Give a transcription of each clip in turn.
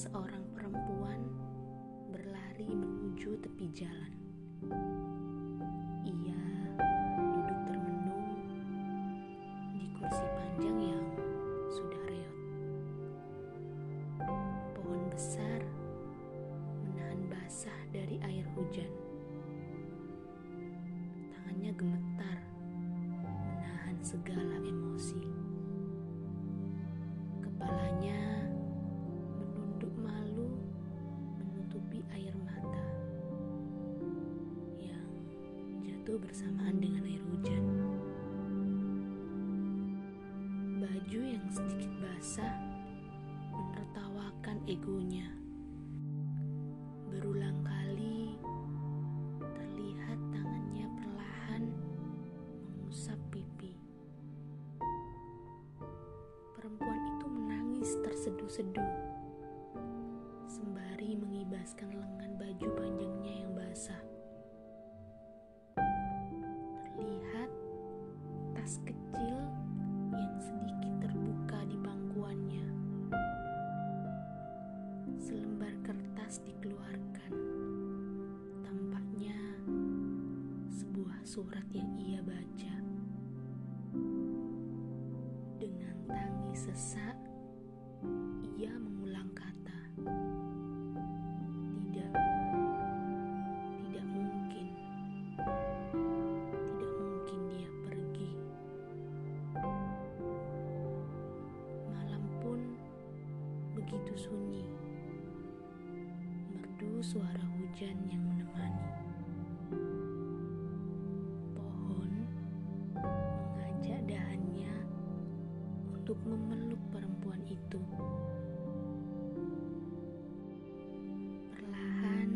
seorang perempuan berlari menuju tepi jalan. Ia duduk termenung di kursi panjang yang sudah reot. Pohon besar menahan basah dari air hujan. Tangannya gemetar menahan segala emosi. Kepalanya bersamaan dengan air hujan. Baju yang sedikit basah menertawakan egonya. Berulang kali terlihat tangannya perlahan mengusap pipi. Perempuan itu menangis terseduh-seduh sembari mengibaskan lengan baju panjangnya yang basah. Tas kecil yang sedikit terbuka di pangkuannya. Selembar kertas dikeluarkan. Tampaknya sebuah surat yang ia baca. Dengan tangis sesak, ia mengulang kata. Begitu sunyi, merdu suara hujan yang menemani. Pohon mengajak dahannya untuk memeluk perempuan itu. Perlahan,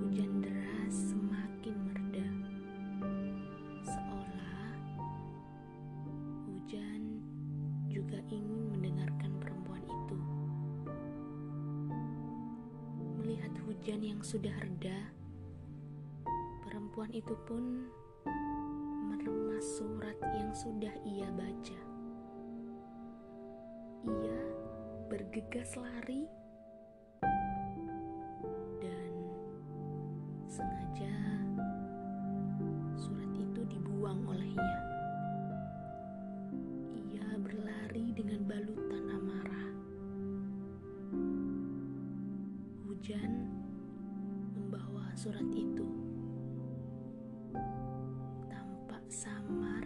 hujan deras semakin mereda, seolah hujan juga ingin mendengarkan perempuan itu. Melihat hujan yang sudah reda, perempuan itu pun meremas surat yang sudah ia baca. Ia bergegas lari dan sengaja surat itu dibuang olehnya. Berlari dengan balutan amarah. Hujan membawa surat itu. Tampak sama